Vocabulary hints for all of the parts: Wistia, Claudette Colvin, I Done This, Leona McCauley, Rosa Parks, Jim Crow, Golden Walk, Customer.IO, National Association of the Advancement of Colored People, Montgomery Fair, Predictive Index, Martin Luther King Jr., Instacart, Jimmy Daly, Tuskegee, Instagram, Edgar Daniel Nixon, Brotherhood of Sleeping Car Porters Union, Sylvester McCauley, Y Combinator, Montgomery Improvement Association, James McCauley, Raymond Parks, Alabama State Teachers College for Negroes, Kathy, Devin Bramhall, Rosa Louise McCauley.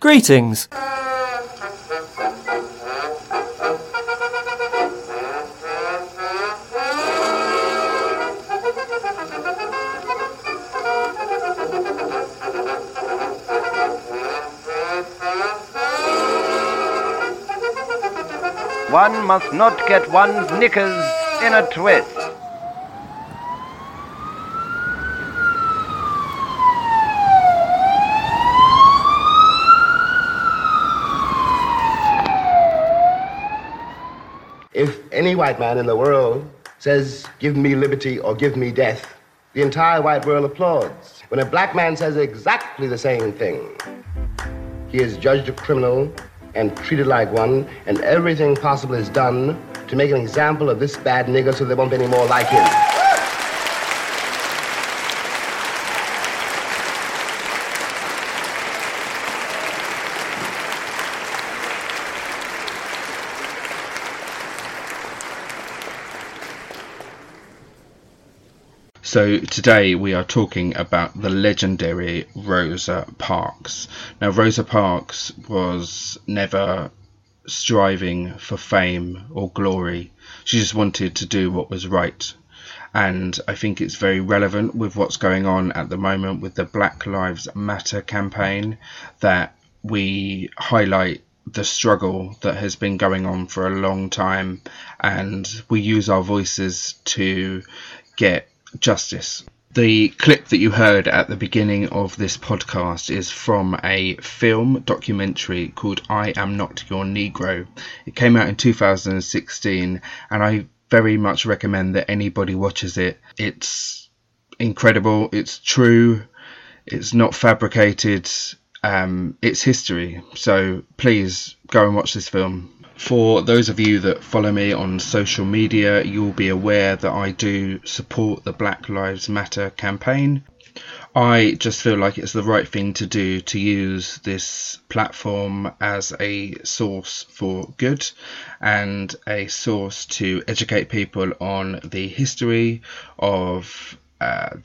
Greetings. One must not get one's knickers in a twist. If any white man in the world says, give me liberty or give me death, the entire white world applauds. When a black man says exactly the same thing, he is judged a criminal and treated like one, and everything possible is done to make an example of this bad nigger so there won't be any more like him. So today we are talking about the legendary Rosa Parks. Now, Rosa Parks was never striving for fame or glory. She just wanted to do what was right. And I think it's very relevant with what's going on at the moment with the Black Lives Matter campaign that we highlight the struggle that has been going on for a long time, and we use our voices to get justice. The clip that you heard at the beginning of this podcast is from a film documentary called I Am Not Your Negro. It came out in 2016, and I very much recommend that anybody watches it. It's incredible, it's true, it's not fabricated, it's history. So please go and watch this film. For those of you that follow me on social media, you'll be aware that I do support the Black Lives Matter campaign. I just feel like it's the right thing to do to use this platform as a source for good and a source to educate people on the history of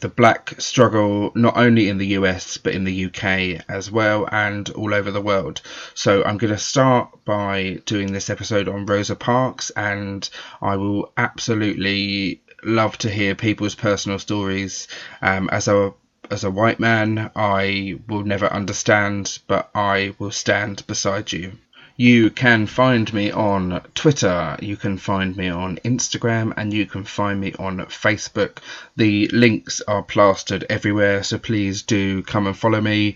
the black struggle, not only in the US but in the UK as well, and all over the world. So I'm going to start by doing this episode on Rosa Parks, and I will absolutely love to hear people's personal stories. As a white man, I will never understand, but I will stand beside you. You can find me on Twitter, you can find me on Instagram, and you can find me on Facebook. The links are plastered everywhere, so please do come and follow me,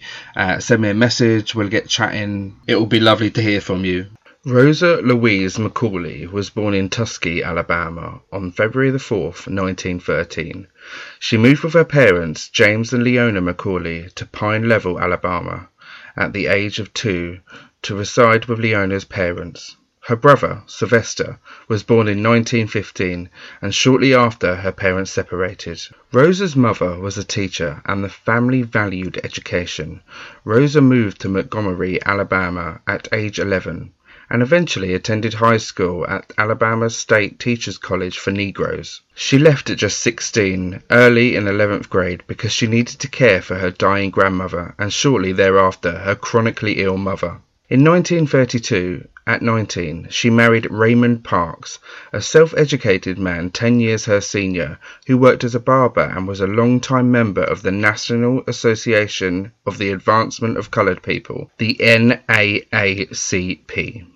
send me a message, we'll get chatting. It will be lovely to hear from you. Rosa Louise McCauley was born in Tuskegee, Alabama, on February the 4th, 1913. She moved with her parents, James and Leona McCauley, to Pine Level, Alabama, at the age of 2, to reside with Leona's parents. Her brother, Sylvester, was born in 1915, and shortly after her parents separated. Rosa's mother was a teacher, and the family valued education. Rosa moved to Montgomery, Alabama at age 11, and eventually attended high school at Alabama State Teachers College for Negroes. She left at just 16, early in 11th grade, because she needed to care for her dying grandmother, and shortly thereafter her chronically ill mother. In 1932, at 19, she married Raymond Parks, a self-educated man 10 years her senior, who worked as a barber and was a long-time member of the National Association of the Advancement of Colored People, the NAACP.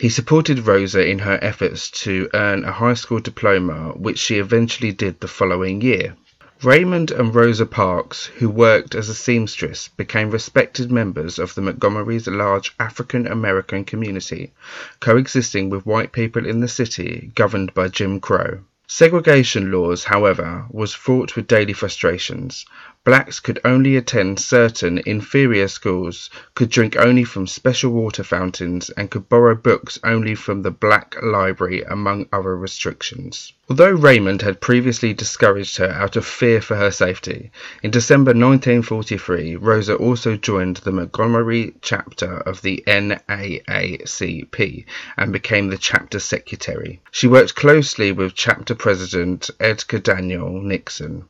He supported Rosa in her efforts to earn a high school diploma, which she eventually did the following year. Raymond and Rosa Parks, who worked as a seamstress, became respected members of the Montgomery's large African American community, coexisting with white people in the city governed by Jim Crow. Segregation laws, however, was fraught with daily frustrations. Blacks could only attend certain inferior schools, could drink only from special water fountains, and could borrow books only from the Black Library, among other restrictions. Although Raymond had previously discouraged her out of fear for her safety, in December 1943 Rosa also joined the Montgomery chapter of the NAACP and became the chapter secretary. She worked closely with chapter president Edgar Daniel Nixon.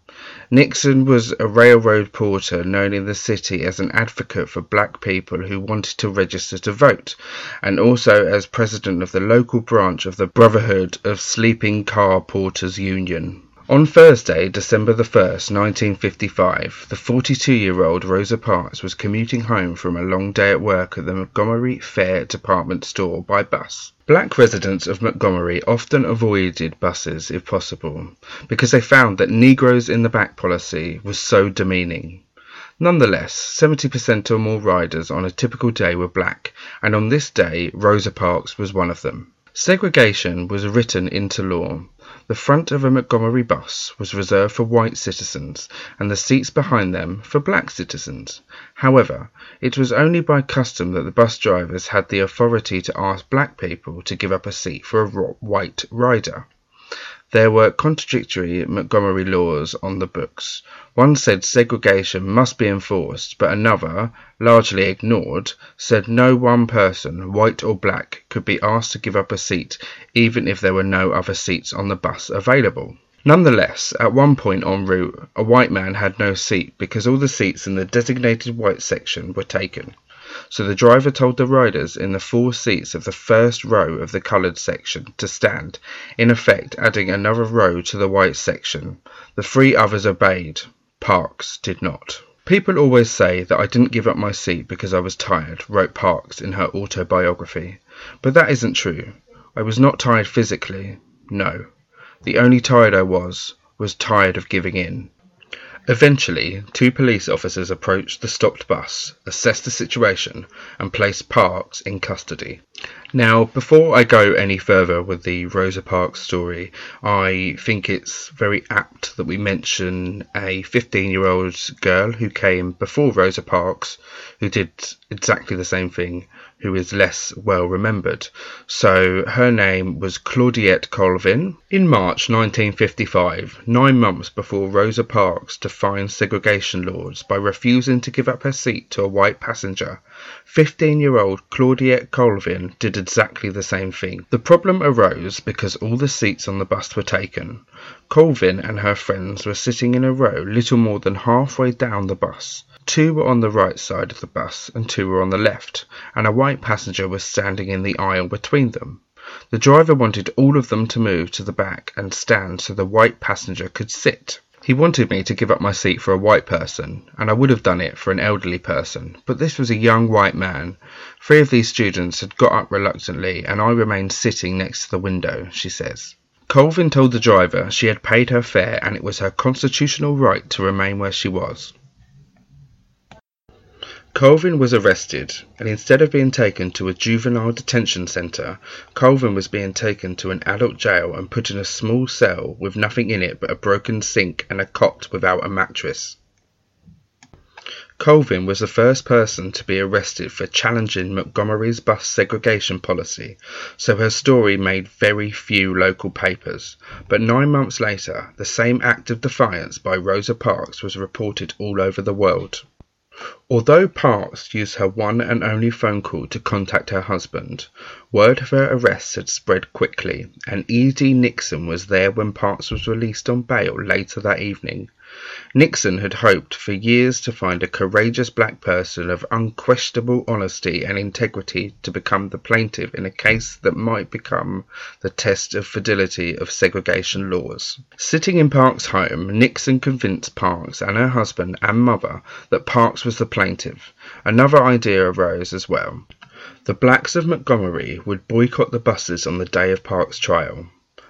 Nixon was a railroad porter known in the city as an advocate for black people who wanted to register to vote, and also as president of the local branch of the Brotherhood of Sleeping Car Porters Union. On Thursday, December the 1st, 1955, the 42-year-old Rosa Parks was commuting home from a long day at work at the Montgomery Fair department store by bus. Black residents of Montgomery often avoided buses, if possible, because they found that Negroes in the back policy was so demeaning. Nonetheless, 70% or more riders on a typical day were black, and on this day, Rosa Parks was one of them. Segregation was written into law. The front of a Montgomery bus was reserved for white citizens and the seats behind them for black citizens. However, it was only by custom that the bus drivers had the authority to ask black people to give up a seat for a white rider. There were contradictory Montgomery laws on the books. One said segregation must be enforced, but another, largely ignored, said no one person, white or black, could be asked to give up a seat even if there were no other seats on the bus available. Nonetheless, at one point en route, a white man had no seat because all the seats in the designated white section were taken. So the driver told the riders in the four seats of the first row of the coloured section to stand, in effect adding another row to the white section. The three others obeyed. Parks did not. "People always say that I didn't give up my seat because I was tired," wrote Parks in her autobiography. "But that isn't true. I was not tired physically. No. The only tired I was tired of giving in." Eventually, two police officers approached the stopped bus, assessed the situation, and placed Parks in custody. Now, before I go any further with the Rosa Parks story, I think it's very apt that we mention a 15-year-old girl who came before Rosa Parks, who did exactly the same thing, who is less well remembered. So her name was Claudette Colvin. In March 1955, 9 months before Rosa Parks defied segregation laws by refusing to give up her seat to a white passenger, 15-year-old Claudette Colvin did exactly the same thing. The problem arose because all the seats on the bus were taken. Colvin and her friends were sitting in a row little more than halfway down the bus. Two were on the right side of the bus and two were on the left, and a white passenger was standing in the aisle between them. The driver wanted all of them to move to the back and stand so the white passenger could sit. "He wanted me to give up my seat for a white person, and I would have done it for an elderly person, but this was a young white man. 3 of these students had got up reluctantly, and I remained sitting next to the window," she says. Colvin told the driver she had paid her fare and it was her constitutional right to remain where she was. Colvin was arrested, and instead of being taken to a juvenile detention centre, Colvin was being taken to an adult jail and put in a small cell with nothing in it but a broken sink and a cot without a mattress. Colvin was the first person to be arrested for challenging Montgomery's bus segregation policy, so her story made very few local papers. But 9 months later, the same act of defiance by Rosa Parks was reported all over the world. Although Parks used her one and only phone call to contact her husband, word of her arrest had spread quickly, and E.D. Nixon was there when Parks was released on bail later that evening. Nixon had hoped for years to find a courageous black person of unquestionable honesty and integrity to become the plaintiff in a case that might become the test of fidelity of segregation laws. Sitting in Parks' home, Nixon convinced Parks and her husband and mother that Parks was the plaintiff. Another idea arose as well. The blacks of Montgomery would boycott the buses on the day of Parks' trial.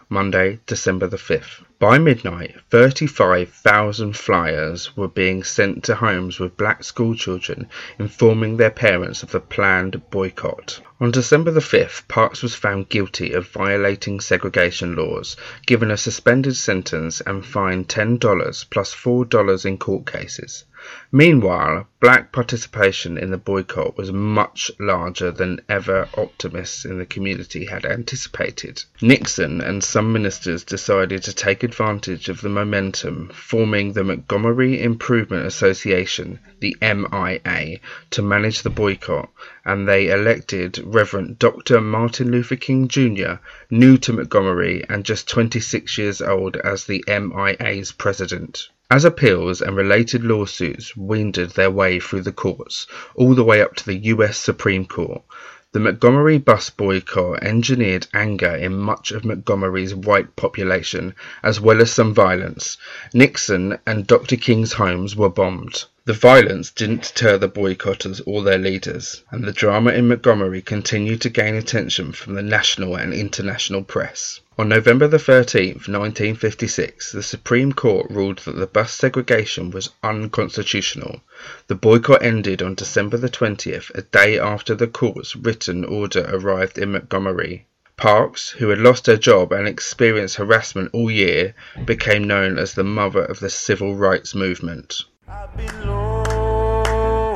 Monday, December the 5th. By midnight, 35,000 flyers were being sent to homes with black schoolchildren, informing their parents of the planned boycott. On December the 5th, Parks was found guilty of violating segregation laws, given a suspended sentence and fined $10 plus $4 in court cases. Meanwhile, black participation in the boycott was much larger than ever optimists in the community had anticipated. Nixon and some ministers decided to take advantage of the momentum, forming the Montgomery Improvement Association, the MIA, to manage the boycott, and they elected Reverend Dr. Martin Luther King Jr., new to Montgomery and just 26 years old, as the MIA's president. As appeals and related lawsuits wended their way through the courts, all the way up to the U.S. Supreme Court, the Montgomery bus boycott engendered anger in much of Montgomery's white population, as well as some violence. Nixon and Dr. King's homes were bombed. The violence didn't deter the boycotters or their leaders, and the drama in Montgomery continued to gain attention from the national and international press. On November the 13th, 1956, the Supreme Court ruled that the bus segregation was unconstitutional. The boycott ended on December the 20th, a day after the court's written order arrived in Montgomery. Parks, who had lost her job and experienced harassment all year, became known as the mother of the civil rights movement. The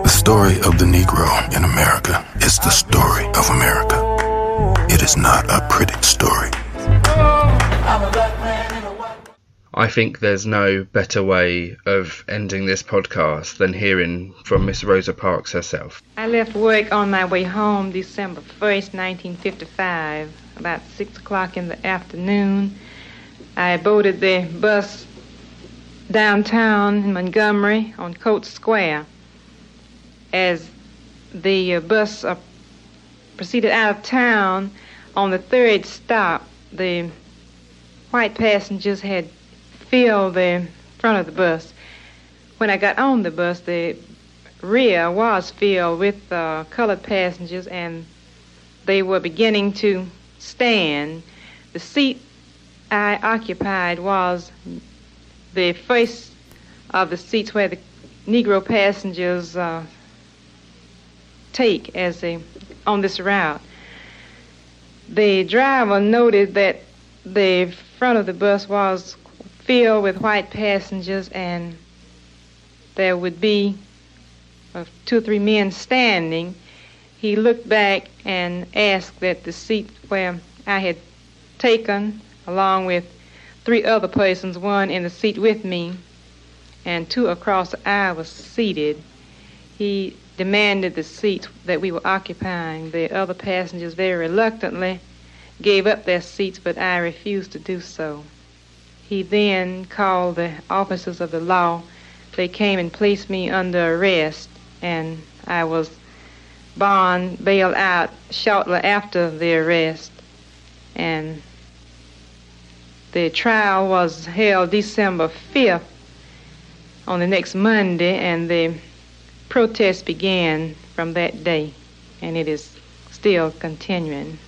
story of the Negro in America is the story of America. It is not a pretty story. I think there's no better way of ending this podcast than hearing from Miss Rosa Parks herself. I left work on my way home December 1st, 1955, about 6 o'clock in the afternoon. I boarded the bus downtown in Montgomery on Coates Square. As the bus proceeded out of town, on the third stop, the white passengers had filled the front of the bus. When I got on the bus, the rear was filled with colored passengers, and they were beginning to stand. The seat I occupied was the face of the seats where the Negro passengers take as they on this route. The driver noted that the front of the bus was filled with white passengers, and there would be 2 or 3 men standing. He looked back and asked that the seat where I had taken, along with 3 other persons, one in the seat with me, and 2 across the aisle, was seated. He demanded the seats that we were occupying. The other passengers very reluctantly gave up their seats, but I refused to do so. He then called the officers of the law. They came and placed me under arrest, and I was bailed out shortly after the arrest, and the trial was held December 5th on the next Monday, and the protest began from that day, and it is still continuing.